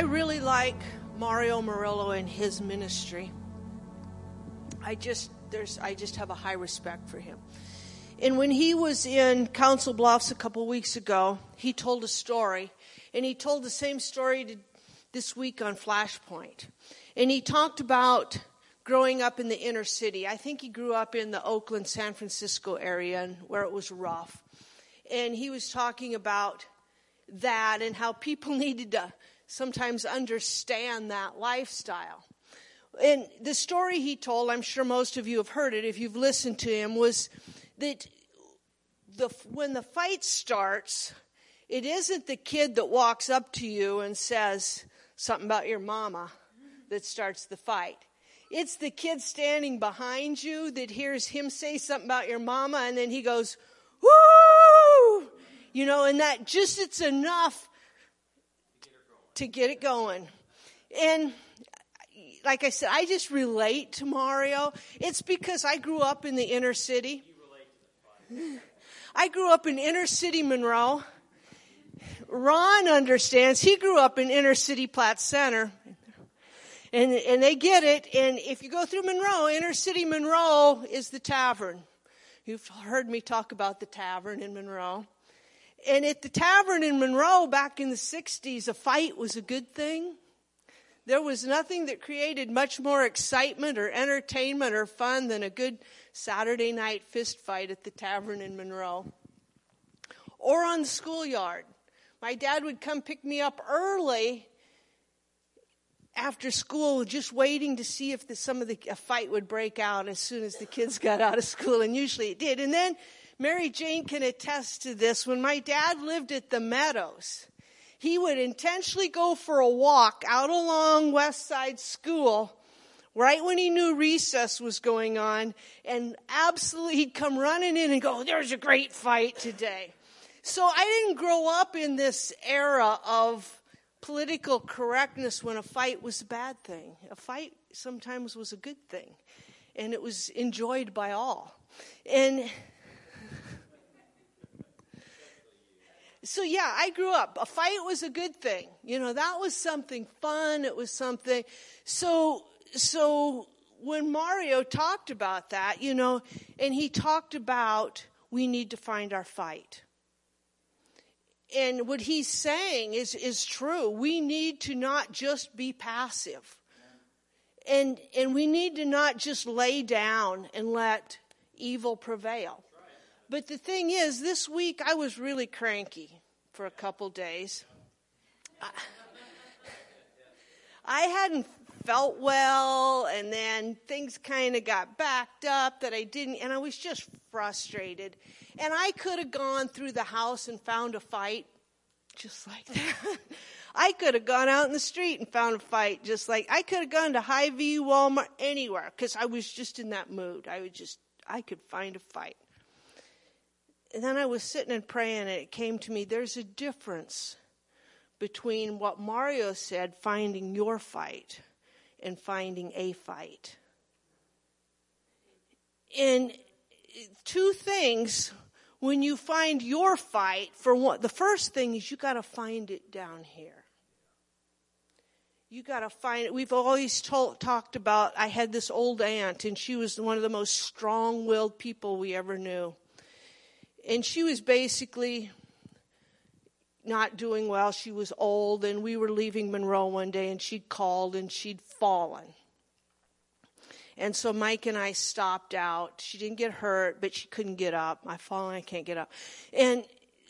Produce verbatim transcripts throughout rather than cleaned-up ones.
I really like Mario Murillo and his ministry. I just there's I just have a high respect for him. And when he was in Council Bluffs a couple weeks ago, he told a story, and he told the same story to, this week on Flashpoint. And he talked about growing up in the inner city. I think he grew up in the Oakland, San Francisco area, and where it was rough. And he was talking about that and how people needed to sometimes understand that lifestyle. And the story he told, I'm sure most of you have heard it if you've listened to him, was that the when the fight starts, it isn't the kid that walks up to you and says something about your mama that starts the fight. It's the kid standing behind you that hears him say something about your mama, and then he goes, woo! You know, and that just, it's enough to get it going. And like I said, I just relate to Mario. It's because I grew up in the inner city. I grew up in inner city Monroe. Ron understands. He grew up in inner city Platte Center. And and they get it. And if you go through Monroe, inner city Monroe is the tavern. You've heard me talk about the tavern in Monroe. And at the tavern in Monroe back in the sixties, a fight was a good thing. There was nothing that created much more excitement or entertainment or fun than a good Saturday night fist fight at the tavern in Monroe. Or on the schoolyard. My dad would come pick me up early after school, just waiting to see if the, some of the a fight would break out as soon as the kids got out of school, and usually it did. And then Mary Jane can attest to this. When my dad lived at the Meadows, he would intentionally go for a walk out along West Side School right when he knew recess was going on, and absolutely he'd come running in and go, there's a great fight today. So I didn't grow up in this era of political correctness when a fight was a bad thing. A fight sometimes was a good thing, and it was enjoyed by all. And so, yeah, I grew up. A fight was a good thing. You know, that was something fun. It was something. So, so when Mario talked about that, you know, and he talked about we need to find our fight. And what he's saying is, is true. We need to not just be passive. And and we need to not just lay down and let evil prevail. But the thing is, this week I was really cranky for a couple days. I, I hadn't felt well, and then things kind of got backed up that I didn't, and I was just frustrated. And I could have gone through the house and found a fight just like that. I could have gone out in the street and found a fight just like, I could have gone to Hy-Vee, Walmart, anywhere, because I was just in that mood. I would just, I could find a fight. And then I was sitting and praying, and it came to me, there's a difference between what Mario said, finding your fight, and finding a fight. And two things, when you find your fight, for one, the first thing is you got to find it down here. You got to find it. We've always told, talked about, I had this old aunt, and she was one of the most strong-willed people we ever knew. And she was basically not doing well. She was old, and we were leaving Monroe one day, and she'd called, and she'd fallen. And so Mike and I stopped out. She didn't get hurt, but she couldn't get up. I fall, and I can't get up. And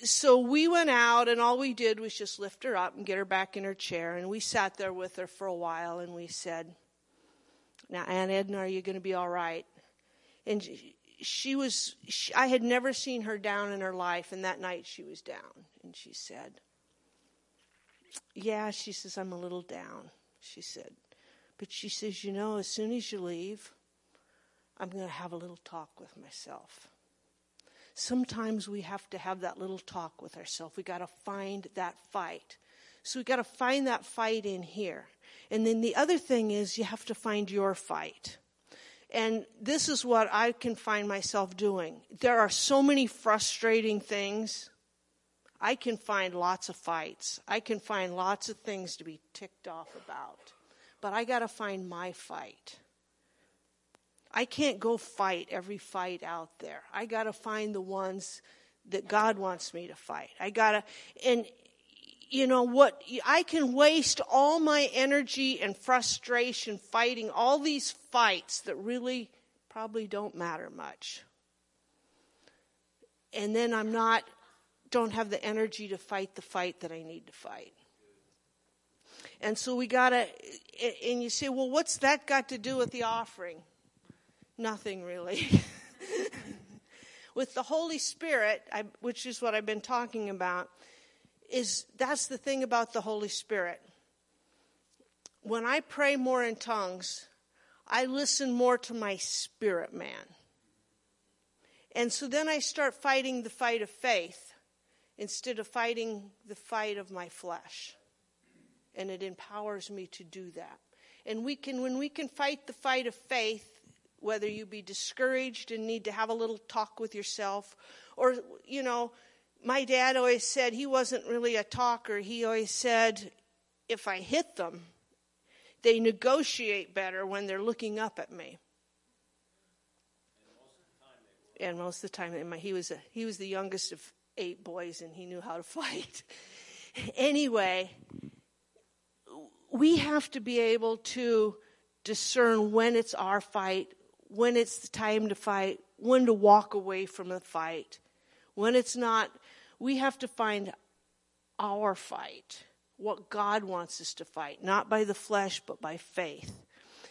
so we went out, and all we did was just lift her up and get her back in her chair, and we sat there with her for a while, and we said, now, Aunt Edna, are you going to be all right? And she, She was, she, I had never seen her down in her life, and that night she was down. And she said, yeah, she says, I'm a little down, she said. But she says, you know, as soon as you leave, I'm going to have a little talk with myself. Sometimes we have to have that little talk with ourselves. We got to find that fight. So we got to find that fight in here. And then the other thing is you have to find your fight. And this is what I can find myself doing. There are so many frustrating things. I can find lots of fights. I can find lots of things to be ticked off about. But I got to find my fight. I can't go fight every fight out there. I got to find the ones that God wants me to fight. I got to, and you know what, I can waste all my energy and frustration fighting all these fights that really probably don't matter much. And then I'm not, don't have the energy to fight the fight that I need to fight. And so we got to, and you say, well, what's that got to do with the offering? Nothing really. With the Holy Spirit, I, which is what I've been talking about, is that's the thing about the Holy Spirit. When I pray more in tongues, I listen more to my spirit man. And so then I start fighting the fight of faith instead of fighting the fight of my flesh. And it empowers me to do that. And we can, when we can fight the fight of faith, whether you be discouraged and need to have a little talk with yourself, or, you know, my dad always said, he wasn't really a talker. He always said, if I hit them, they negotiate better when they're looking up at me. And most of the time, they were. And most of the time, he was a, he was the youngest of eight boys, and he knew how to fight. Anyway, we have to be able to discern when it's our fight, when it's the time to fight, when to walk away from the fight, when it's not. We have to find our fight, what God wants us to fight, not by the flesh, but by faith.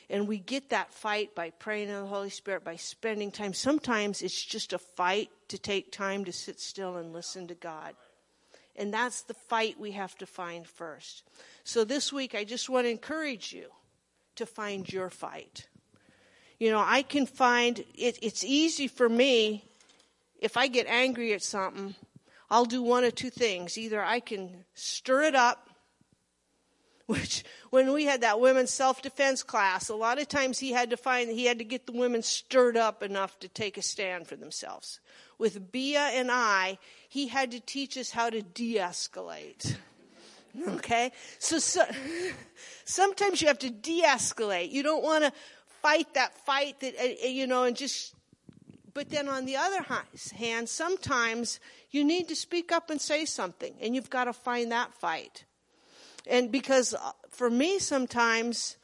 And we get that fight by praying in the Holy Spirit, by spending time. Sometimes it's just a fight to take time to sit still and listen to God. And that's the fight we have to find first. So this week, I just want to encourage you to find your fight. You know, I can find, it, it's easy for me. If I get angry at something, I'll do one of two things. Either I can stir it up, which when we had that women's self-defense class, a lot of times he had to find, he had to get the women stirred up enough to take a stand for themselves. With Bea and I, he had to teach us how to de-escalate. Okay? So, so sometimes you have to de-escalate. You don't want to fight that fight that, you know, and just... But then on the other hand, sometimes you need to speak up and say something, and you've got to find that fight. And because for me, sometimes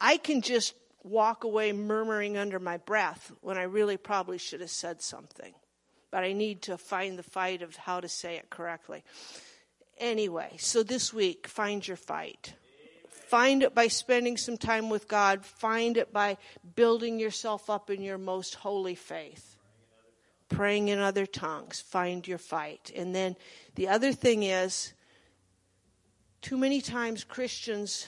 I can just walk away murmuring under my breath when I really probably should have said something. But I need to find the fight of how to say it correctly. Anyway, so this week, find your fight. Find it by spending some time with God. Find it by building yourself up in your most holy faith. Praying in other tongues. Find your fight. And then the other thing is, too many times Christians,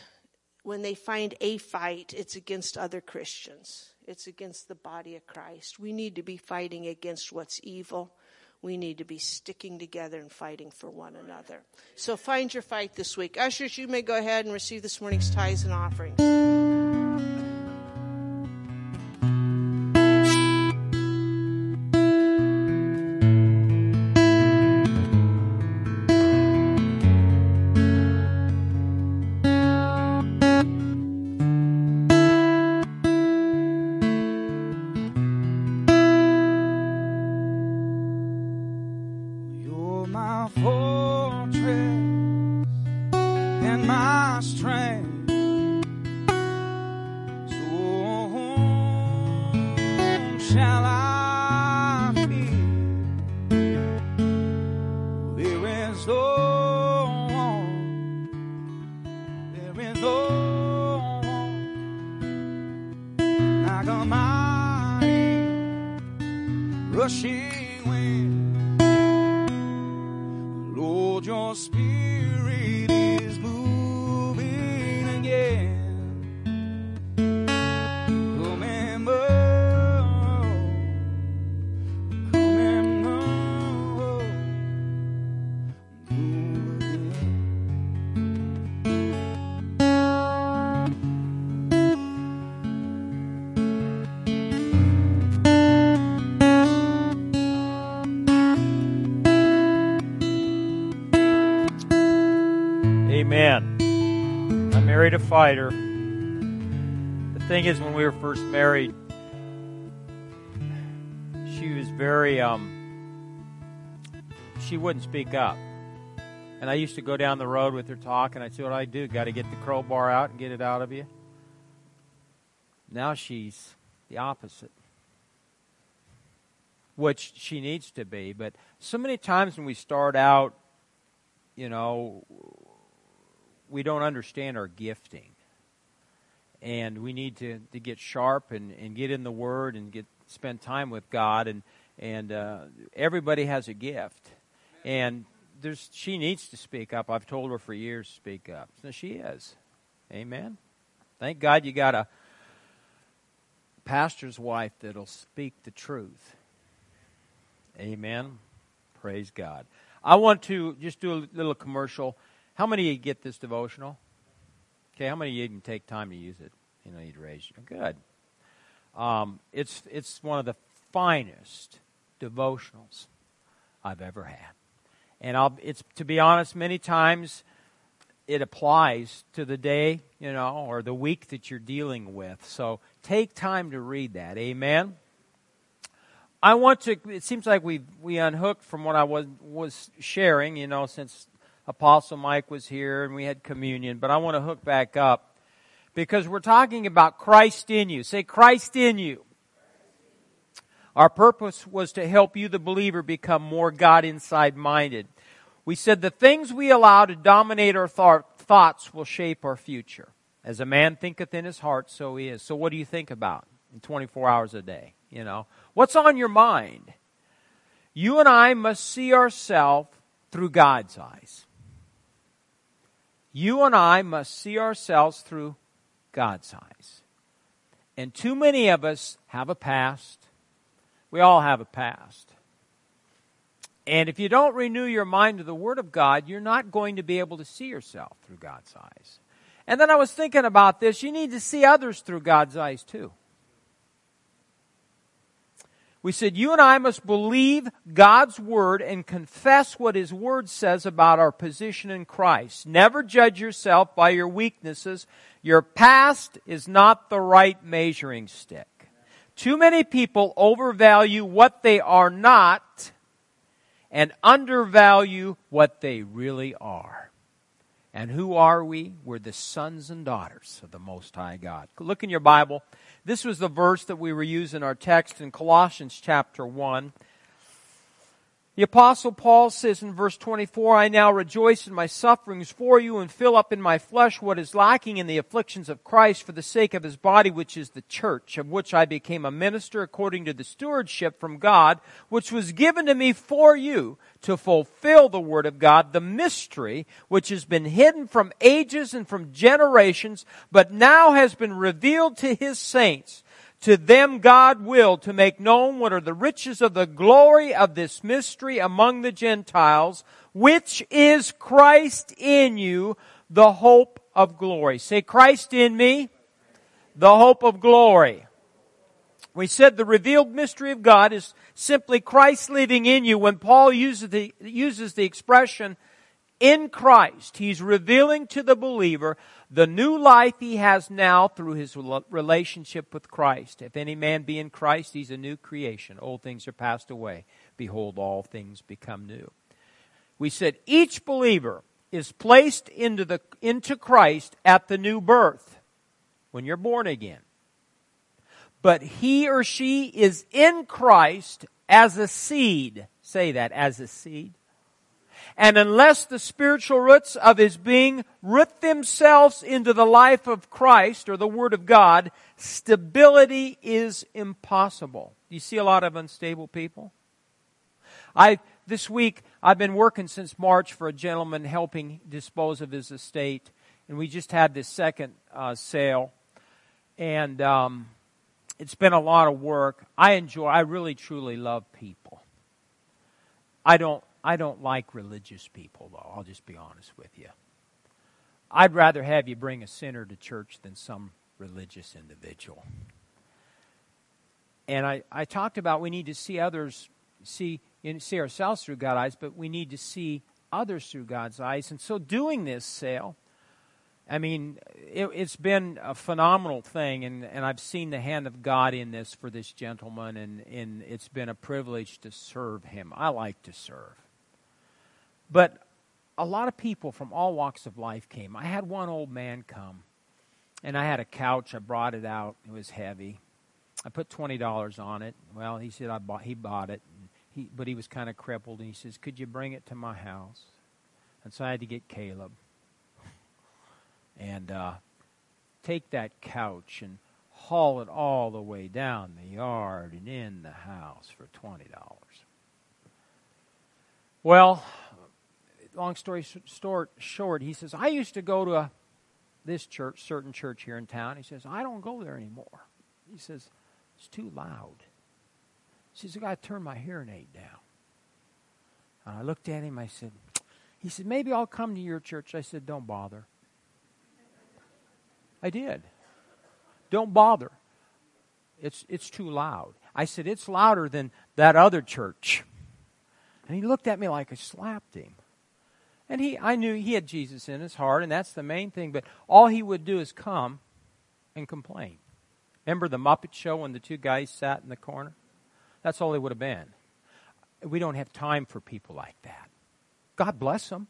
when they find a fight, it's against other Christians. It's against the body of Christ. We need to be fighting against what's evil. We need to be sticking together and fighting for one another. So find your fight this week. Ushers, you may go ahead and receive this morning's tithes and offerings. married a fighter. The thing is, when we were first married, she was very, um, she wouldn't speak up. And I used to go down the road with her talk, and I'd say, what do I do? Got to get the crowbar out and get it out of you. Now she's the opposite, which she needs to be. But so many times when we start out, you know, we don't understand our gifting. And we need to, to get sharp and, and get in the Word and get spend time with God. And, and uh, everybody has a gift. And there's, she needs to speak up. I've told her for years, speak up. So she is. Amen. Thank God you got a pastor's wife that'll speak the truth. Amen. Praise God. I want to just do a little commercial. How many of you get this devotional? Okay, how many of you can take time to use it? You know, you'd raise you. Good. Um, it's, it's one of the finest devotionals I've ever had. And I'll, it's, to be honest, many times it applies to the day, you know, or the week that you're dealing with. So take time to read that. Amen. I want to, it seems like we we unhooked from what I was, was sharing, you know, since Apostle Mike was here and we had communion. But I want to hook back up because we're talking about Christ in you. Say, Christ in you. Our purpose was to help you, the believer, become more God inside minded. We said the things we allow to dominate our th- thoughts will shape our future. As a man thinketh in his heart, so he is. So what do you think about in twenty-four hours a day, you know? What's on your mind? You and I must see ourselves through God's eyes. You and I must see ourselves through God's eyes. And too many of us have a past. We all have a past. And if you don't renew your mind to the Word of God, you're not going to be able to see yourself through God's eyes. And then I was thinking about this. You need to see others through God's eyes too. We said, you and I must believe God's Word and confess what His Word says about our position in Christ. Never judge yourself by your weaknesses. Your past is not the right measuring stick. Too many people overvalue what they are not and undervalue what they really are. And who are we? We're the sons and daughters of the Most High God. Look in your Bible. This was the verse that we were using in our text in Colossians chapter one. The Apostle Paul says in verse twenty-four, I now rejoice in my sufferings for you and fill up in my flesh what is lacking in the afflictions of Christ for the sake of His body, which is the church, of which I became a minister according to the stewardship from God, which was given to me for you to fulfill the Word of God, the mystery which has been hidden from ages and from generations, but now has been revealed to His saints. To them God willed to make known what are the riches of the glory of this mystery among the Gentiles, which is Christ in you, the hope of glory. Say, Christ in me, the hope of glory. We said the revealed mystery of God is simply Christ living in you. When Paul uses the, uses the expression, in Christ, he's revealing to the believer the new life he has now through his relationship with Christ. If any man be in Christ, he's a new creation. Old things are passed away. Behold, all things become new. We said each believer is placed into the into Christ at the new birth when you're born again. But he or she is in Christ as a seed. Say that, as a seed. And unless the spiritual roots of his being root themselves into the life of Christ or the Word of God, stability is impossible. Do you see a lot of unstable people? I this week, I've been working since March for a gentleman helping dispose of his estate. And we just had this second uh, sale. And um, it's been a lot of work. I enjoy, I really truly love people. I don't. I don't like religious people, though. I'll just be honest with you. I'd rather have you bring a sinner to church than some religious individual. And I, I talked about we need to see others, see, see ourselves through God's eyes, but we need to see others through God's eyes. And so doing this sale, I mean, it, it's been a phenomenal thing, and, and I've seen the hand of God in this for this gentleman, and, and it's been a privilege to serve him. I like to serve. But a lot of people from all walks of life came. I had one old man come, and I had a couch. I brought it out. It was heavy. I put twenty dollars on it. Well, he said I bought, he bought it, and he, but he was kind of crippled, and he says, could you bring it to my house? And so I had to get Caleb and uh, take that couch and haul it all the way down the yard and in the house for twenty dollars. Well, long story short, he says, I used to go to a, this church, certain church here in town. He says, I don't go there anymore. He says, it's too loud. He says, I got to turn my hearing aid down. And I looked at him, I said, he said, maybe I'll come to your church. I said, don't bother. I did. Don't bother. It's it's too loud. I said, it's louder than that other church. And he looked at me like I slapped him. And he, I knew he had Jesus in his heart, and that's the main thing. But all he would do is come and complain. Remember the Muppet Show when the two guys sat in the corner? That's all they would have been. We don't have time for people like that. God bless them.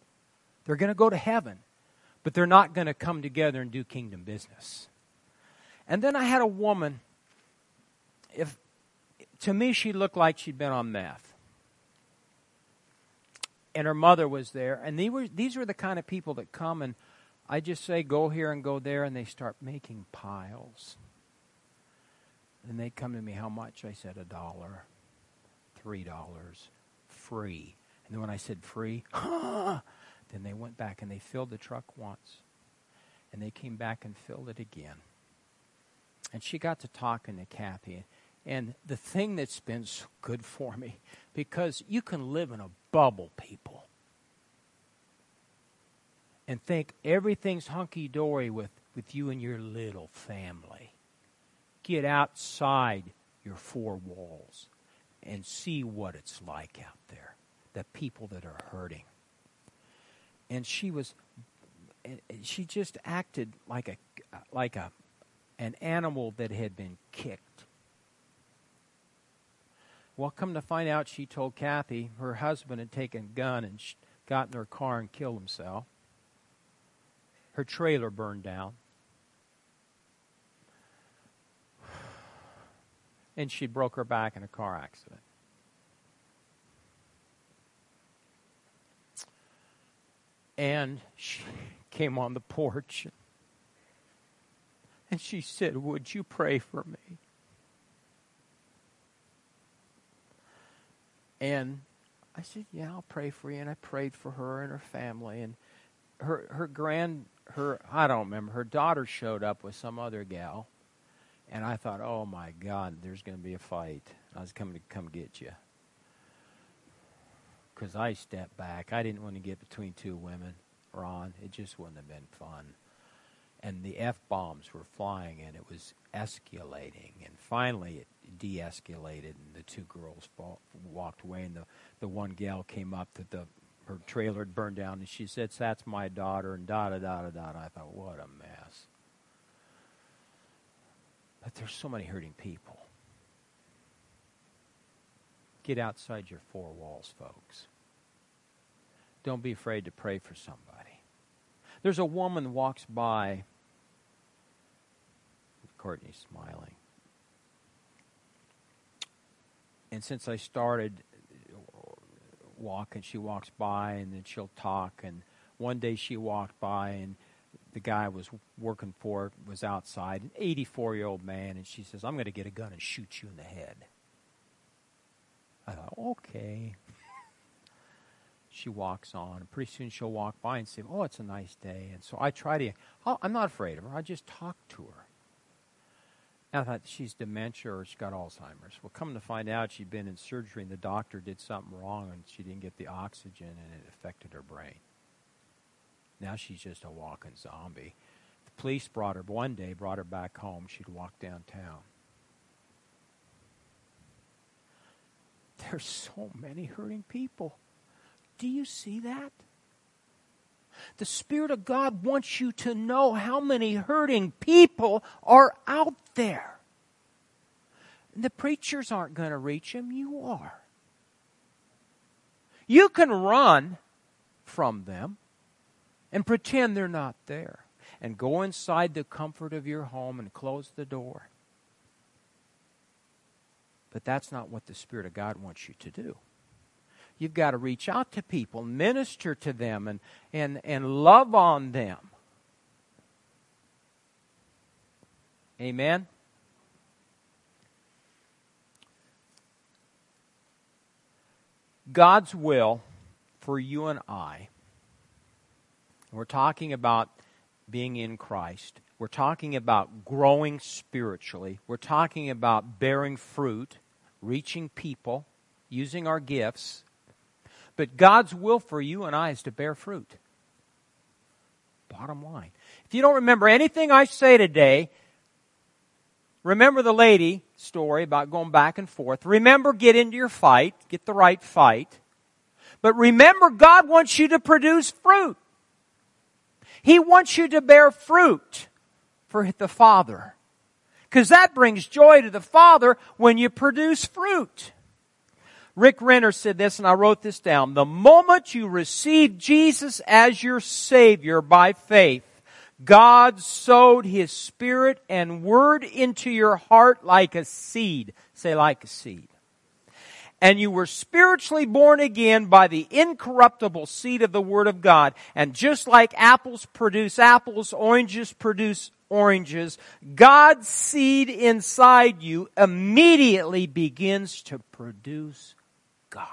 They're going to go to heaven. But they're not going to come together and do kingdom business. And then I had a woman, if to me she looked like she'd been on meth. And her mother was there. And they were, these were the kind of people that come and I just say, go here and go there. And they start making piles. And they come to me, how much? I said, a dollar, three dollars, free. And then when I said free, then they went back and they filled the truck once. And they came back and filled it again. And she got to talking to Kathy. And the thing that's been so good for me, because you can live in a bubble, people, and think everything's hunky-dory with, with you and your little family. Get outside your four walls and see what it's like out there, the people that are hurting. And she was, she just acted like a, like a, an animal that had been kicked. Well, come to find out, she told Kathy her husband had taken a gun and got in her car and killed himself. Her trailer burned down. And she broke her back in a car accident. And she came on the porch and she said, would you pray for me? And I said, yeah, I'll pray for you. And I prayed for her and her family. And her her grand, her I don't remember, her daughter showed up with some other gal. And I thought, oh my God, there's going to be a fight. I was coming to come get you. Because I stepped back. I didn't want to get between two women, Ron. It just wouldn't have been fun. And the F-bombs were flying, and it was escalating. And finally, it de-escalated, and the two girls fought, walked away. And the, the one gal came up that the her trailer had burned down, and she said, that's my daughter, and da-da-da-da-da. And I thought, what a mess. But there's so many hurting people. Get outside your four walls, folks. Don't be afraid to pray for somebody. There's a woman walks by. Courtney's smiling. And since I started walking, she walks by and then she'll talk. And one day she walked by and the guy was working for her, was outside, an eighty-four-year-old man. And she says, I'm going to get a gun and shoot you in the head. I thought, okay. She walks on. And pretty soon she'll walk by and say, oh, it's a nice day. And so I try to, I'll, I'm not afraid of her. I just talk to her. And I thought, she's dementia or she's got Alzheimer's. Well, come to find out, she'd been in surgery and the doctor did something wrong and she didn't get the oxygen and it affected her brain. Now she's just a walking zombie. The police brought her, one day brought her back home. She'd walk downtown. There's so many hurting people. Do you see that? The Spirit of God wants you to know how many hurting people are out there. The preachers aren't going to reach them. You are. You can run from them and pretend they're not there and go inside the comfort of your home and close the door. But that's not what the Spirit of God wants you to do. You've got to reach out to people, minister to them, and, and, and love on them. Amen? God's will for you and I, we're talking about being in Christ. We're talking about growing spiritually. We're talking about bearing fruit, reaching people, using our gifts. But God's will for you and I is to bear fruit. Bottom line. If you don't remember anything I say today, remember the lady story about going back and forth. Remember, get into your fight. Get the right fight. But remember, God wants you to produce fruit. He wants you to bear fruit for the Father. Because that brings joy to the Father when you produce fruit. Rick Renner said this, and I wrote this down. The moment you receive Jesus as your Savior by faith, God sowed His Spirit and Word into your heart like a seed. Say, like a seed. And you were spiritually born again by the incorruptible seed of the Word of God. And just like apples produce apples, oranges produce oranges, God's seed inside you immediately begins to produce God.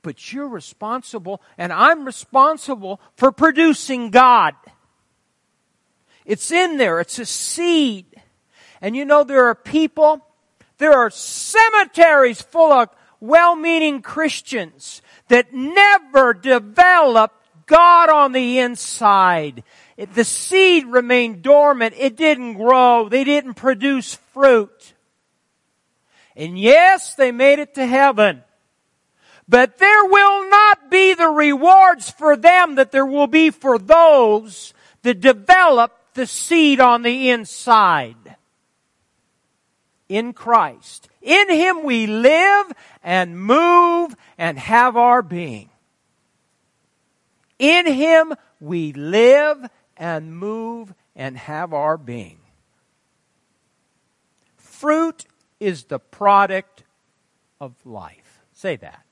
But you're responsible, and I'm responsible for producing God. It's in there. It's a seed. And you know, there are people, there are cemeteries full of well-meaning Christians that never develop God on the inside. It, the seed remained dormant. It didn't grow. They didn't produce fruit. And yes, they made it to heaven. But there will not be the rewards for them that there will be for those that develop the seed on the inside. In Christ. In Him we live and move and have our being. In Him we live and move and have our being. Fruit is the product of life. Say that.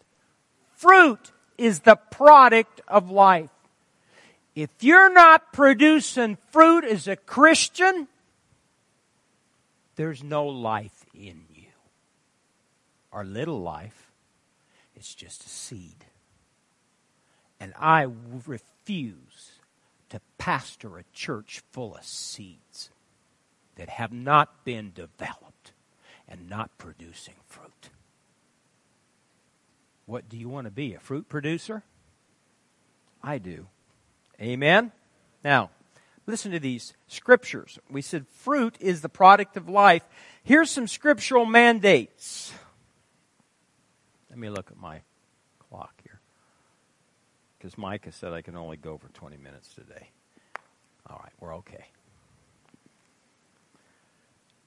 Fruit is the product of life. If you're not producing fruit as a Christian, there's no life in you. Our little life is just a seed. And I refuse to pastor a church full of seeds that have not been developed and not producing fruit. What do you want to be, a fruit producer? I do. Amen? Now, listen to these scriptures. We said fruit is the product of life. Here's some scriptural mandates. Let me look at my clock here. Because Micah said I can only go for twenty minutes today. All right, we're okay.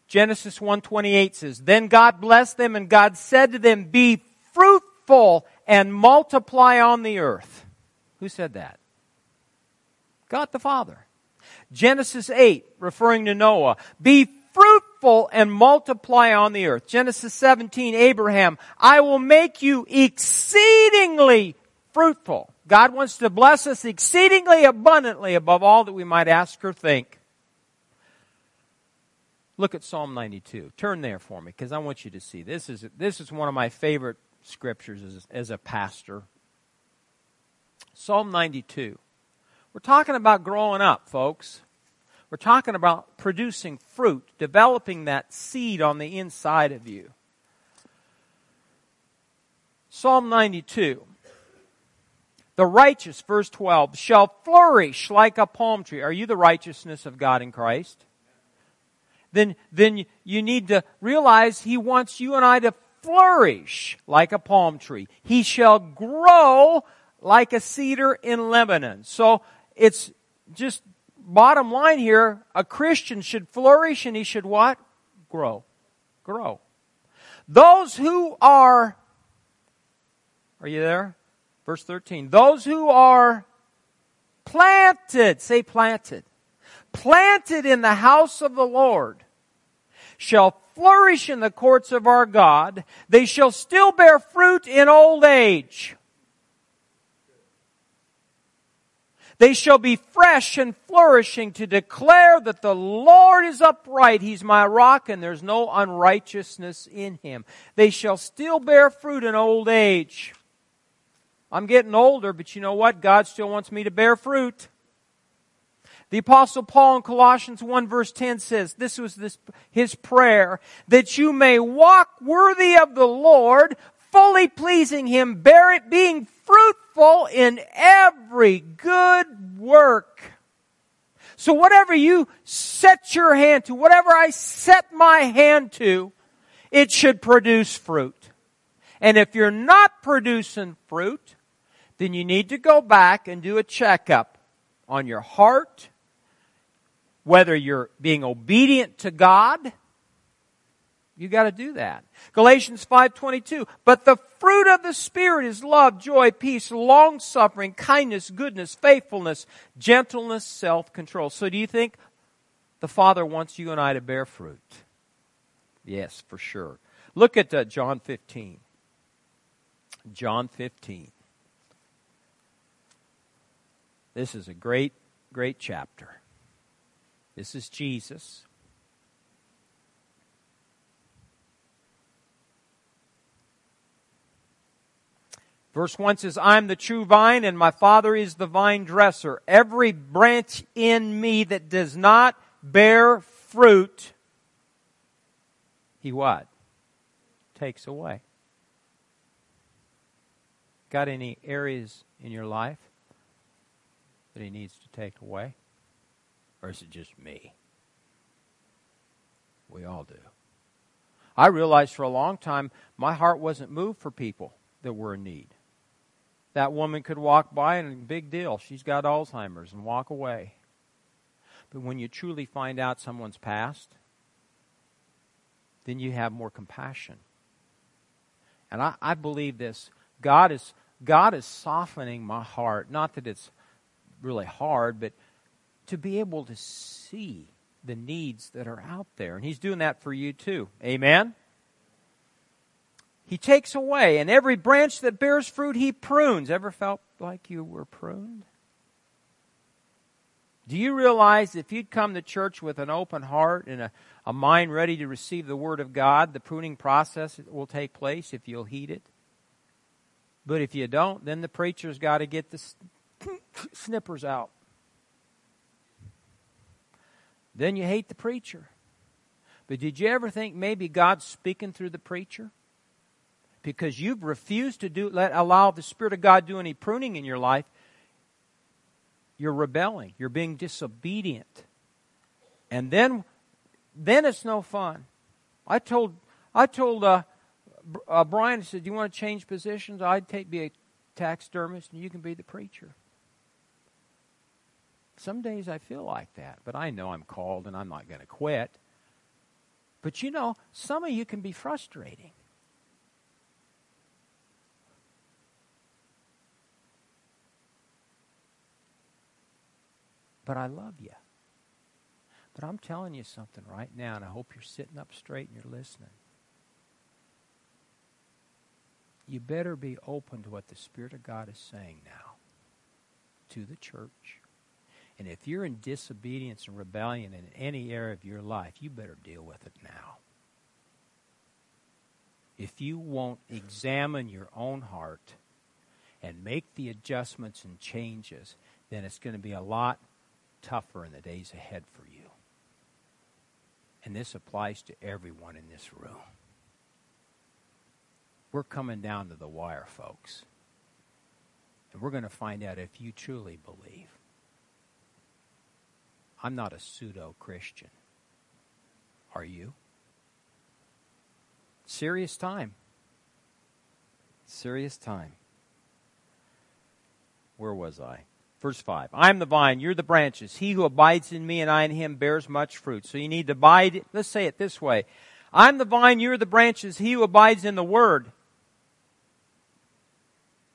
Genesis one twenty-eight says, Then God blessed them, and God said to them, Be fruitful and multiply on the earth. Who said that? God the Father. Genesis eight, referring to Noah, Be fruitful and multiply on the earth. Genesis seventeen, Abraham, I will make you exceedingly fruitful. God wants to bless us exceedingly abundantly above all that we might ask or think. Look at Psalm ninety-two. Turn there for me, because I want you to see. This is, this is one of my favorite scriptures as, as a pastor. Psalm ninety-two. We're talking about growing up, folks. We're talking about producing fruit, developing that seed on the inside of you. Psalm ninety-two. The righteous, verse twelve, shall flourish like a palm tree. Are you the righteousness of God in Christ? Then, then you need to realize He wants you and I to flourish like a palm tree. He shall grow like a cedar in Lebanon. So it's just bottom line here, a Christian should flourish and he should what? Grow. Grow. Those who are, are you there? Verse thirteen. Those who are planted, say planted, planted in the house of the Lord shall flourish in the courts of our God. They shall still bear fruit in old age. They shall be fresh and flourishing to declare that the Lord is upright. He's my rock and there's no unrighteousness in him. They shall still bear fruit in old age. I'm getting older, but you know what? God still wants me to bear fruit. The Apostle Paul in Colossians one verse ten says, this was this, his prayer, that you may walk worthy of the Lord, fully pleasing Him, bear it, being fruitful in every good work. So whatever you set your hand to, whatever I set my hand to, it should produce fruit. And if you're not producing fruit, then you need to go back and do a checkup on your heart, whether you're being obedient to God. You got to do that. Galatians five twenty-two. But the fruit of the Spirit is love, joy, peace, long-suffering, kindness, goodness, faithfulness, gentleness, self-control. So do you think the Father wants you and I to bear fruit? Yes, for sure. Look at uh, John fifteen. John fifteen. This is a great, great chapter. This is Jesus. Verse one says, I am the true vine, and my Father is the vine dresser. Every branch in me that does not bear fruit, he what? Takes away. Got any areas in your life that he needs to take away? Or is it just me? We all do. I realized for a long time, my heart wasn't moved for people that were in need. That woman could walk by and big deal, she's got Alzheimer's, and walk away. But when you truly find out someone's past, then you have more compassion. And I, I believe this. God is, God is softening my heart. Not that it's really hard, but to be able to see the needs that are out there. And He's doing that for you too. Amen? He takes away, and every branch that bears fruit, He prunes. Ever felt like you were pruned? Do you realize if you'd come to church with an open heart and a, a mind ready to receive the Word of God, the pruning process will take place if you'll heed it? But if you don't, then the preacher's got to get the snippers out. Then you hate the preacher. But did you ever think maybe God's speaking through the preacher? Because you've refused to do, let allow the Spirit of God do any pruning in your life, you're rebelling. You're being disobedient. And then, then it's no fun. I told, I told uh, uh, Brian, I said, do you want to change positions? I'd take, be a taxidermist and you can be the preacher. Some days I feel like that, but I know I'm called and I'm not going to quit. But you know, some of you can be frustrating. But I love you. But I'm telling you something right now, and I hope you're sitting up straight and you're listening. You better be open to what the Spirit of God is saying now to the church. And if you're in disobedience and rebellion in any area of your life, you better deal with it now. If you won't examine your own heart and make the adjustments and changes, then it's going to be a lot tougher in the days ahead for you. And this applies to everyone in this room. We're coming down to the wire, folks. And we're going to find out if you truly believe. I'm not a pseudo-Christian. Are you? Serious time. Serious time. Where was I? Verse five. I am the vine, you're the branches. He who abides in me and I in him bears much fruit. So you need to abide. Let's say it this way. I'm the vine, you're the branches. He who abides in the Word.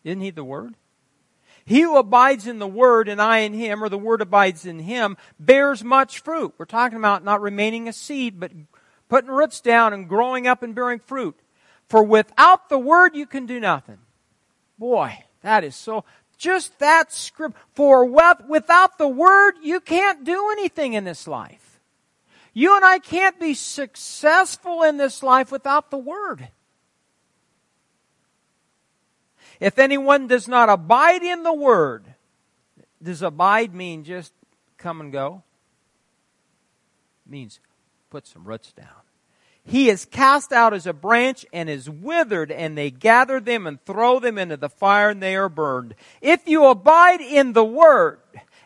Isn't he the Word? He who abides in the Word and I in him, or the Word abides in him, bears much fruit. We're talking about not remaining a seed, but putting roots down and growing up and bearing fruit. For without the Word you can do nothing. Boy, that is so... Just that script. For without the Word, you can't do anything in this life. You and I can't be successful in this life without the Word. If anyone does not abide in the Word, does abide mean just come and go? It means put some roots down. He is cast out as a branch and is withered, and they gather them and throw them into the fire, and they are burned. If you abide in the Word,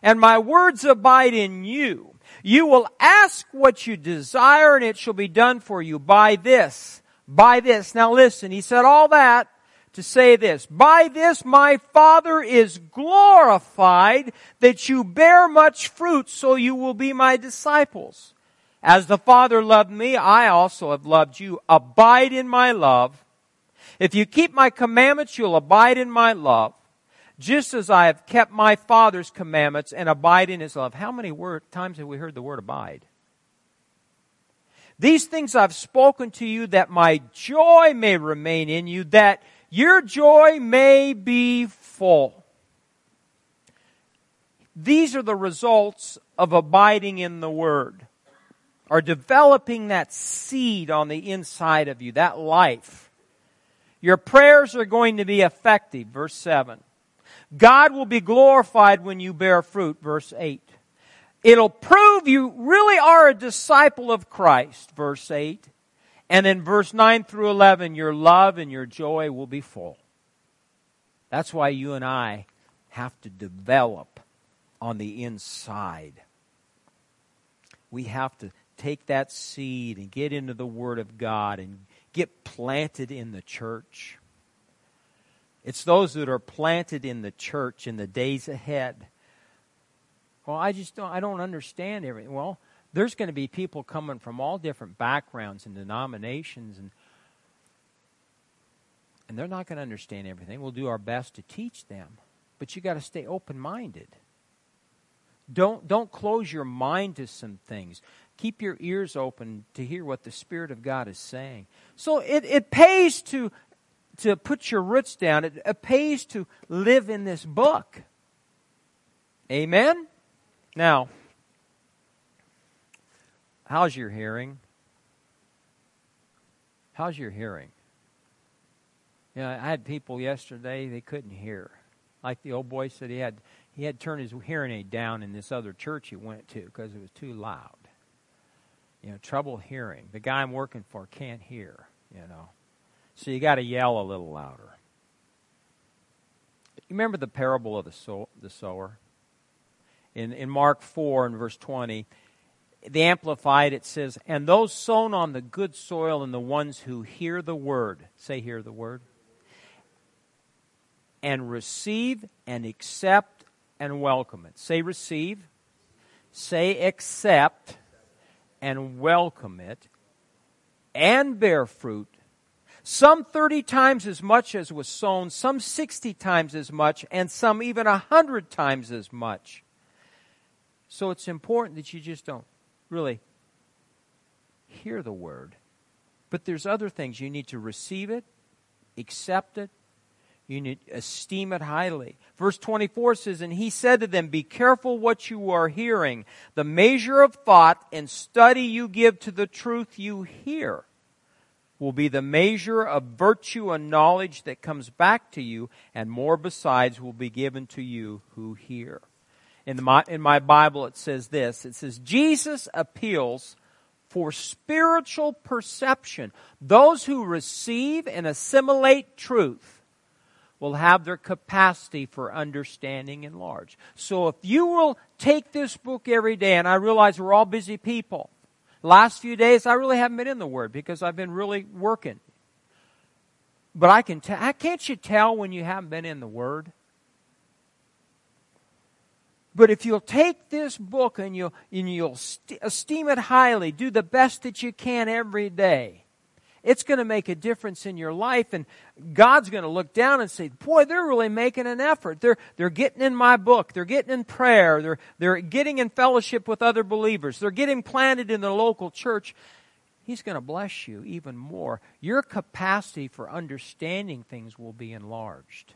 and my words abide in you, you will ask what you desire, and it shall be done for you by this, by this. Now listen, he said all that to say this. By this my Father is glorified, that you bear much fruit, so you will be my disciples. As the Father loved me, I also have loved you. Abide in my love. If you keep my commandments, you'll abide in my love, just as I have kept my Father's commandments and abide in his love. How many word, times have we heard the word abide? These things I've spoken to you, that my joy may remain in you, that your joy may be full. These are the results of abiding in the Word. Are developing that seed on the inside of you, that life. Your prayers are going to be effective, verse seven. God will be glorified when you bear fruit, verse eight. It'll prove you really are a disciple of Christ, verse eight. And in verse nine through eleven, your love and your joy will be full. That's why you and I have to develop on the inside. We have to take that seed and get into the Word of God and get planted in the church. It's those that are planted in the church in the days ahead. Well, I just don't, I don't understand everything. Well, there's going to be people coming from all different backgrounds and denominations, and, and they're not going to understand everything. We'll do our best to teach them, but you got to stay open-minded. Don't, don't close your mind to some things. Keep your ears open to hear what the Spirit of God is saying. So it, it pays to, to put your roots down. It, it pays to live in this book. Amen? Now, how's your hearing? How's your hearing? You know, I had people yesterday, they couldn't hear. Like the old boy said, he had... He had turned his hearing aid down in this other church he went to because it was too loud. You know, trouble hearing. The guy I'm working for can't hear, you know. So you got to yell a little louder. You remember the parable of the, sow, the sower? In, in Mark four and verse twenty, the Amplified, it says, and those sown on the good soil and the ones who hear the word. Say, hear the word. And receive and accept. And welcome it. Say receive, say accept, and welcome it, and bear fruit. Some thirty times as much as was sown, some sixty times as much, and some even a hundred times as much. So it's important that you just don't really hear the word. But there's other things. You need to receive it, accept it. You need to esteem it highly. Verse twenty-four says, and he said to them, be careful what you are hearing. The measure of thought and study you give to the truth you hear will be the measure of virtue and knowledge that comes back to you, and more besides will be given to you who hear. In, the, in my Bible it says this. It says, Jesus appeals for spiritual perception. Those who receive and assimilate truth will have their capacity for understanding enlarged. So if you will take this book every day, and I realize we're all busy people. Last few days, I really haven't been in the Word because I've been really working. But I can tell, can't you tell when you haven't been in the Word? But if you'll take this book and you'll, and you'll st- esteem it highly, do the best that you can every day, it's going to make a difference in your life. And God's going to look down and say, boy, they're really making an effort. They're, they're getting in my book. They're getting in prayer. They're, they're getting in fellowship with other believers. They're getting planted in the local church. He's going to bless you even more. Your capacity for understanding things will be enlarged.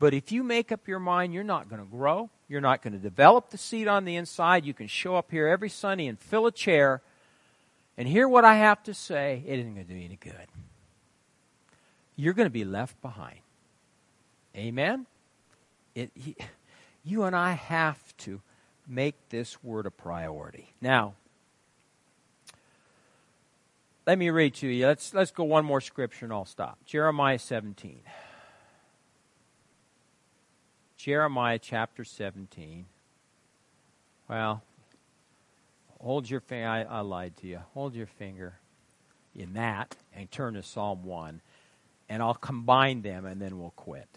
But if you make up your mind, you're not going to grow. You're not going to develop the seed on the inside. You can show up here every Sunday and fill a chair and hear what I have to say. It isn't going to do you any good. You're going to be left behind. Amen? It, he, you and I have to make this word a priority. Now, let me read to you. Let's, let's go one more scripture and I'll stop. Jeremiah seventeen. Jeremiah chapter seventeen. Well, hold your finger. I, I lied to you. Hold your finger in that and turn to Psalm one. And I'll combine them and then we'll quit.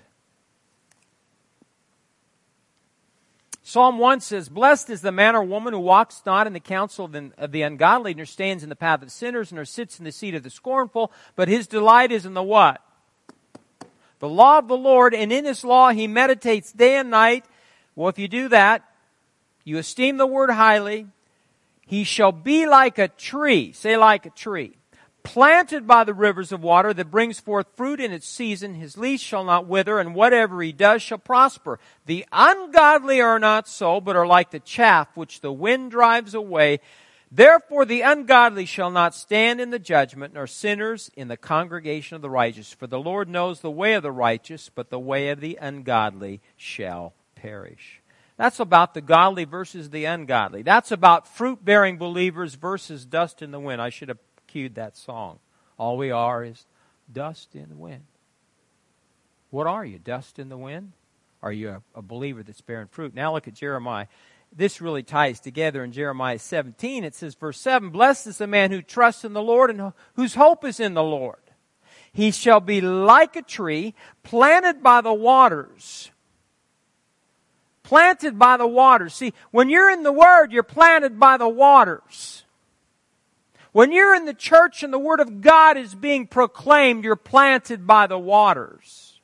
Psalm one says, blessed is the man or woman who walks not in the counsel of the, of the ungodly, nor stands in the path of sinners, nor sits in the seat of the scornful, but his delight is in the what? The law of the Lord, and in His law He meditates day and night. Well, if you do that, you esteem the word highly. He shall be like a tree, say like a tree, planted by the rivers of water that brings forth fruit in its season. His leaf shall not wither, and whatever he does shall prosper. The ungodly are not so, but are like the chaff which the wind drives away. Therefore the ungodly shall not stand in the judgment, nor sinners in the congregation of the righteous. For the Lord knows the way of the righteous, but the way of the ungodly shall perish. That's about the godly versus the ungodly. That's about fruit-bearing believers versus dust in the wind. I should have cued that song. All we are is dust in the wind. What are you, dust in the wind? Are you a, a believer that's bearing fruit? Now look at Jeremiah. This really ties together in Jeremiah seventeen. It says, verse seven, blessed is the man who trusts in the Lord and whose hope is in the Lord. He shall be like a tree planted by the waters. Planted by the waters. See, when you're in the Word, you're planted by the waters. When you're in the church and the Word of God is being proclaimed, you're planted by the waters.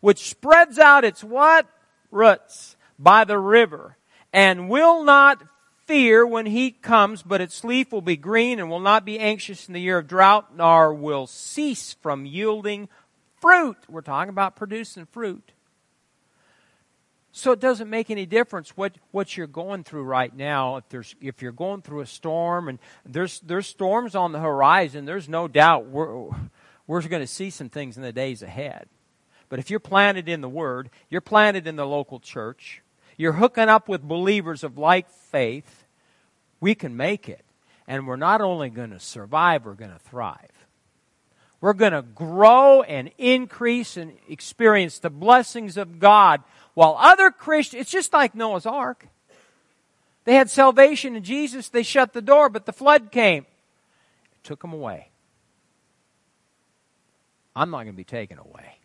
Which spreads out its what? Roots. By the river. And will not fear when heat comes, but its leaf will be green and will not be anxious in the year of drought, nor will cease from yielding fruit. We're talking about producing fruit. So it doesn't make any difference what, what you're going through right now. If there's if you're going through a storm, and there's there's storms on the horizon, there's no doubt we're, we're going to see some things in the days ahead. But if you're planted in the Word, you're planted in the local church, you're hooking up with believers of like faith, we can make it. And we're not only going to survive, we're going to thrive. We're going to grow and increase and experience the blessings of God. While other Christians, it's just like Noah's Ark. They had salvation in Jesus, they shut the door, but the flood came. It took them away. I'm not going to be taken away.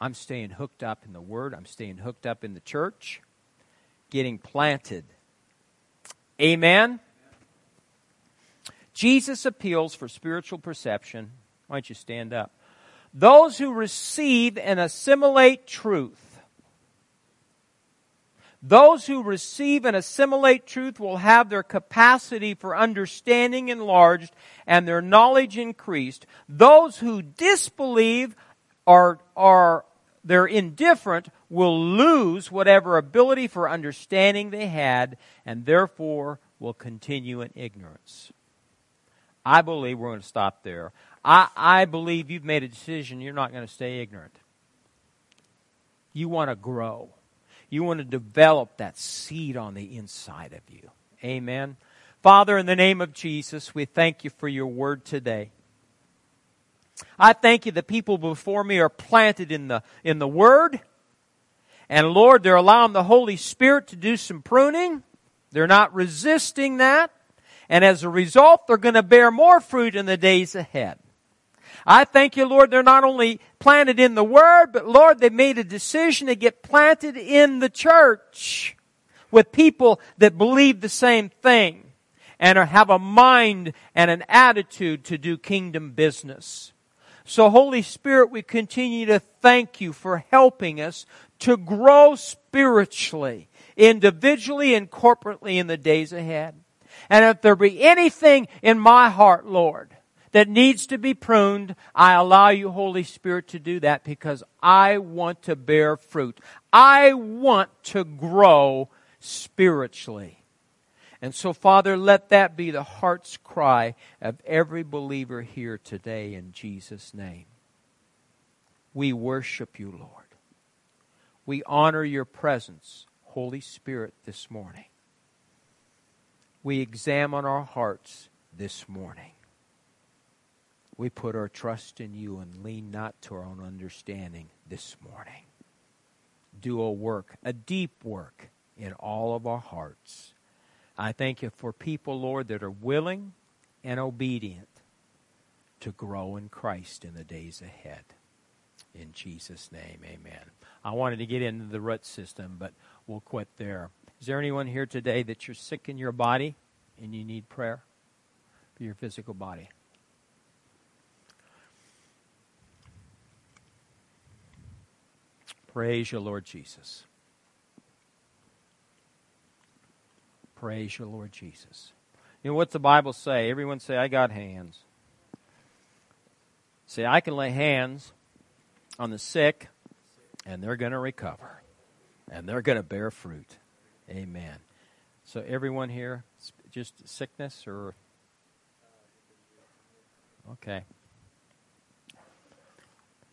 I'm staying hooked up in the Word. I'm staying hooked up in the church. Getting planted. Amen? Jesus appeals for spiritual perception. Why don't you stand up? Those who receive and assimilate truth. Those who receive and assimilate truth will have their capacity for understanding enlarged and their knowledge increased. Those who disbelieve are are they're indifferent, will lose whatever ability for understanding they had, and therefore will continue in ignorance. I believe we're going to stop there. I, I believe you've made a decision you're not going to stay ignorant. You want to grow. You want to develop that seed on the inside of you. Amen. Father, in the name of Jesus, we thank you for your word today. I thank you that people before me are planted in the in the Word. And Lord, they're allowing the Holy Spirit to do some pruning. They're not resisting that. And as a result, they're going to bear more fruit in the days ahead. I thank you, Lord, they're not only planted in the Word, but Lord, they made a decision to get planted in the church with people that believe the same thing and have a mind and an attitude to do kingdom business. So, Holy Spirit, we continue to thank you for helping us to grow spiritually, individually and corporately in the days ahead. And if there be anything in my heart, Lord, that needs to be pruned, I allow you, Holy Spirit, to do that because I want to bear fruit. I want to grow spiritually. And so, Father, let that be the heart's cry of every believer here today in Jesus' name. We worship you, Lord. We honor your presence, Holy Spirit, this morning. We examine our hearts this morning. We put our trust in you and lean not to our own understanding this morning. Do a work, a deep work in all of our hearts. I thank you for people, Lord, that are willing and obedient to grow in Christ in the days ahead. In Jesus' name, amen. I wanted to get into the root system, but we'll quit there. Is there anyone here today that you're sick in your body and you need prayer for your physical body? Praise your Lord Jesus. Praise your Lord Jesus. You know, what's the Bible say? Everyone say, I got hands. Say, I can lay hands on the sick, and they're going to recover, and they're going to bear fruit. Amen. So everyone here, just sickness or? Okay.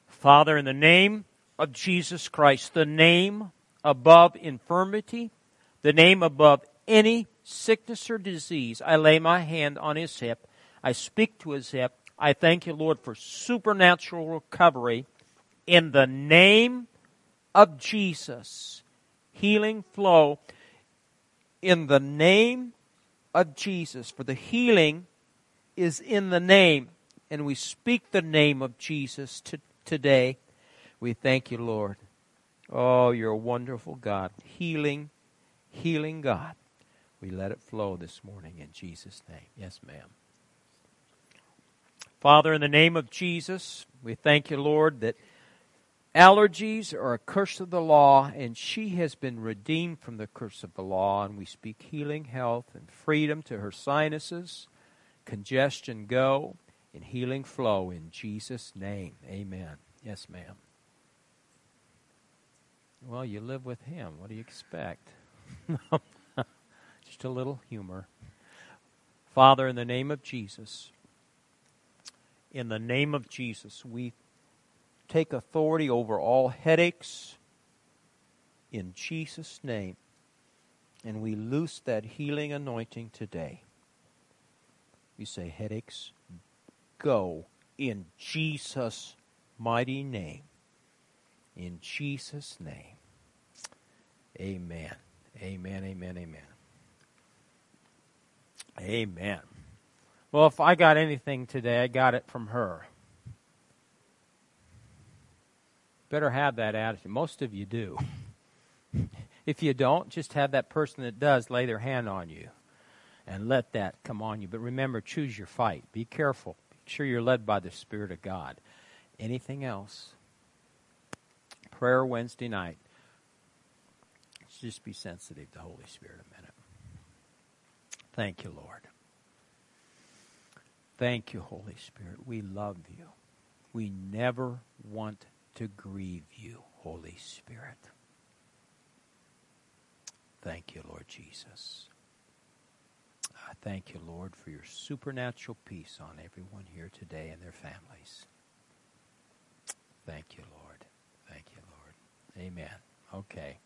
Father, in the name of Jesus Christ, the name above infirmity, the name above any sickness or disease, I lay my hand on his hip. I speak to his hip. I thank you, Lord, for supernatural recovery. In the name of Jesus, healing flow. In the name of Jesus, for the healing is in the name, and we speak the name of Jesus to, today. We thank you, Lord. Oh, you're a wonderful God. Healing, healing God. We let it flow this morning in Jesus' name. Yes, ma'am. Father, in the name of Jesus, we thank you, Lord, that allergies are a curse of the law, and she has been redeemed from the curse of the law. And we speak healing, health, and freedom to her sinuses, congestion go, and healing flow in Jesus' name. Amen. Yes, ma'am. Well, you live with him. What do you expect? Just a little humor. Father, in the name of Jesus, in the name of Jesus, we take authority over all headaches in Jesus' name. And we loose that healing anointing today. We say, headaches, go in Jesus' mighty name. In Jesus' name. Amen. Amen, amen, amen. Amen. Well, if I got anything today, I got it from her. Better have that attitude. Most of you do. If you don't, just have that person that does lay their hand on you and let that come on you. But remember, choose your fight. Be careful. Make sure you're led by the Spirit of God. Anything else? Prayer Wednesday night. Let's just be sensitive to the Holy Spirit a minute. Thank you, Lord. Thank you, Holy Spirit. We love you. We never want to. To grieve you, Holy Spirit. Thank you, Lord Jesus. I thank you, Lord, for your supernatural peace on everyone here today and their families. Thank you, Lord. Thank you, Lord. Amen. Okay.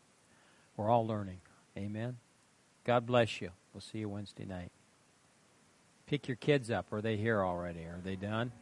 We're all learning. Amen. God bless you. We'll see you Wednesday night. Pick your kids up. Are they here already? Are they done?